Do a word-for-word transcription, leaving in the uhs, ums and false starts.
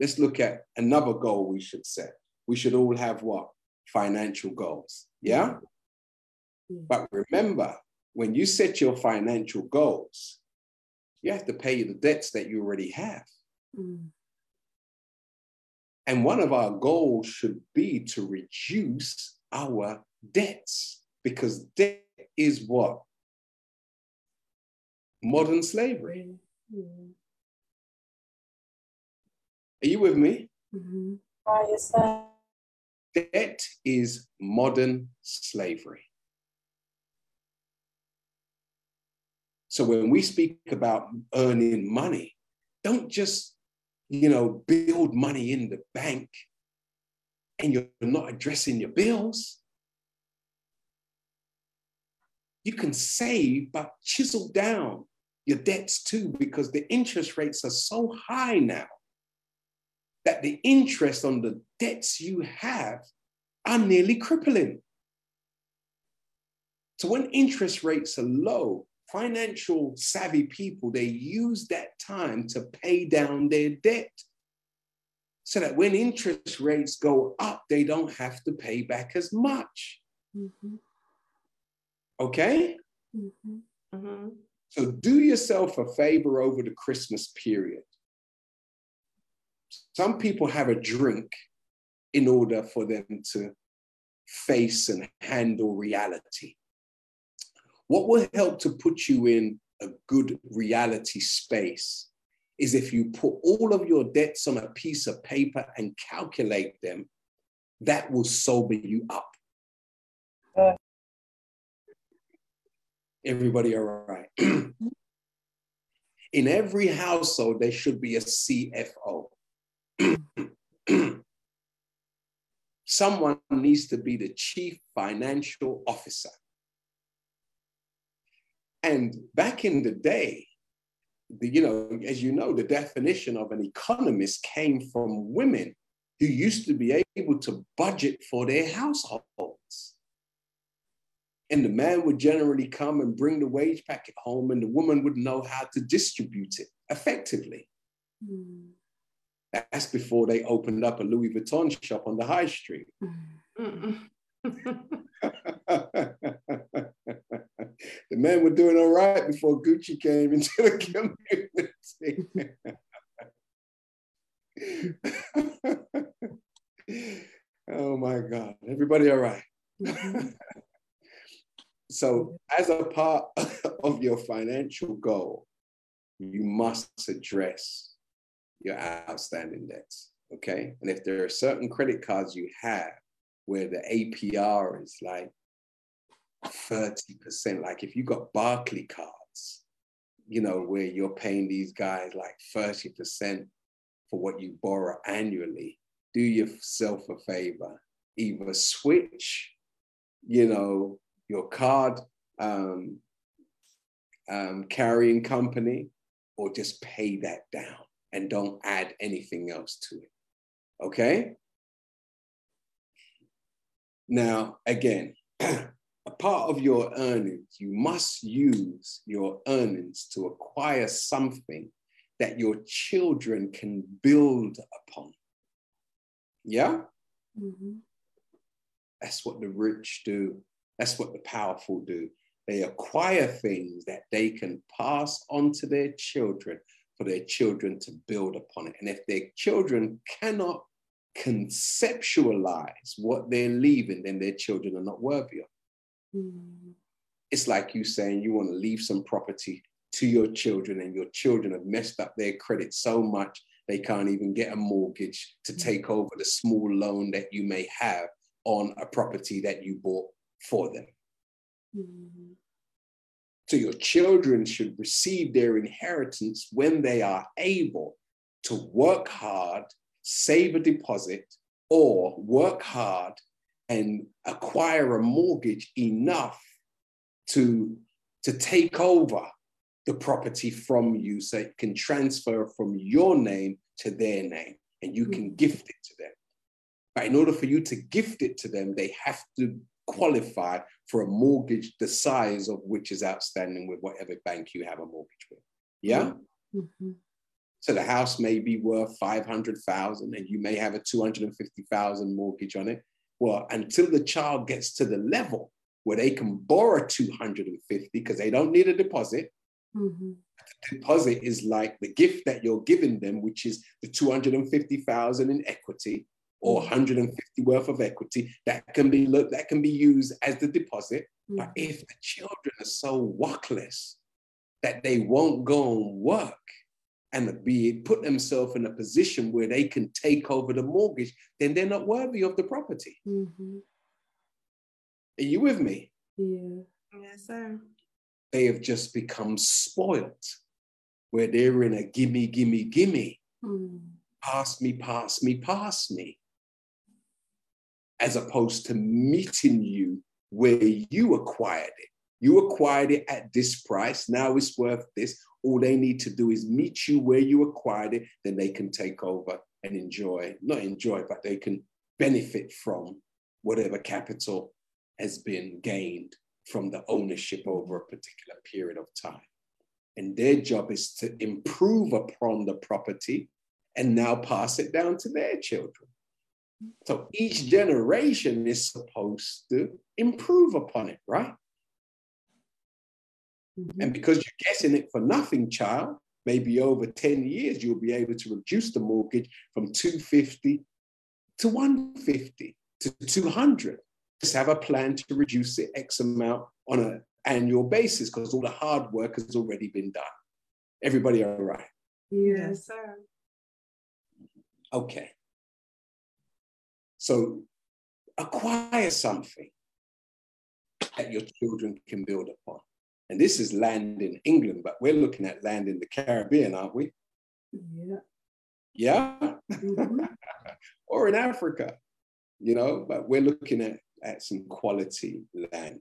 Let's look at another goal we should set. We should all have what? Financial goals, yeah? But remember, when you set your financial goals, you have to pay the debts that you already have. Mm. And one of our goals should be to reduce our debts, because debt is what? Modern slavery. Mm. Are you with me? Mm-hmm. Oh, yes, sir. Debt is modern slavery. So when we speak about earning money, don't just, you know, build money in the bank and you're not addressing your bills. You can save, but chisel down your debts too, because the interest rates are so high now that the interest on the debts you have are nearly crippling. So when interest rates are low, financial savvy people, they use that time to pay down their debt so that when interest rates go up, they don't have to pay back as much. Mm-hmm. Okay? Mm-hmm. Uh-huh. So do yourself a favor over the Christmas period. Some people have a drink in order for them to face and handle reality. What will help to put you in a good reality space is if you put all of your debts on a piece of paper and calculate them. That will sober you up. Uh. Everybody all right? In every household, there should be a C F O. Someone needs to be the chief financial officer. And back in the day, the, you know, as you know, the definition of an economist came from women who used to be able to budget for their households. And the man would generally come and bring the wage packet home, and the woman would know how to distribute it effectively. Mm. That's before they opened up a Louis Vuitton shop on the high street. The men were doing all right before Gucci came into the community. Oh my God. Everybody all right? So as a part of your financial goal, you must address your outstanding debts, okay? And if there are certain credit cards you have where the A P R is like thirty percent, like if you got Barclay cards, you know, where you're paying these guys like thirty percent for what you borrow annually, do yourself a favor, either switch, you know, your card um, um, carrying company, or just pay that down. And don't add anything else to it, okay? Now, again, a part of your earnings, you must use your earnings to acquire something that your children can build upon, yeah? Mm-hmm. That's what the rich do. That's what the powerful do. They acquire things that they can pass on to their children, for their children to build upon it. And if their children cannot conceptualize what they're leaving, then their children are not worthy of it. Mm. It's like you saying you want to leave some property to your children, and your children have messed up their credit so much they can't even get a mortgage to take over the small loan that you may have on a property that you bought for them. Mm. So your children should receive their inheritance when they are able to work hard, save a deposit, or work hard and acquire a mortgage enough to, to take over the property from you so it can transfer from your name to their name, and you can gift it to them. But in order for you to gift it to them, they have to qualify for a mortgage the size of which is outstanding with whatever bank you have a mortgage with. Yeah? Mm-hmm. So the house may be worth five hundred thousand and you may have a two hundred fifty thousand mortgage on it. Well, until the child gets to the level where they can borrow two hundred fifty because they don't need a deposit. Mm-hmm. The deposit is like the gift that you're giving them, which is the two hundred fifty thousand in equity or one hundred fifty worth of equity that can be looked, that can be used as the deposit. Mm-hmm. But if the children are so workless that they won't go and work and be put themselves in a position where they can take over the mortgage, then they're not worthy of the property. Mm-hmm. Are you with me? Yeah. Yes, sir. They have just become spoiled, where they're in a gimme, gimme, gimme. Mm. Pass me, pass me, pass me. As opposed to meeting you where you acquired it. You acquired it at this price. Now it's worth this. All they need to do is meet you where you acquired it. Then they can take over and enjoy, not enjoy, but they can benefit from whatever capital has been gained from the ownership over a particular period of time. And their job is to improve upon the property and now pass it down to their children. So each generation is supposed to improve upon it, right? Mm-hmm. And because you're guessing it for nothing, child, maybe over ten years, you'll be able to reduce the mortgage from two fifty to one fifty to two hundred. Just have a plan to reduce it X amount on an annual basis because all the hard work has already been done. Everybody all right? Yes, sir. Okay. So acquire something that your children can build upon. And this is land in England, but we're looking at land in the Caribbean, aren't we? Yeah. Yeah? Mm-hmm. Or in Africa, you know, but we're looking at at some quality land.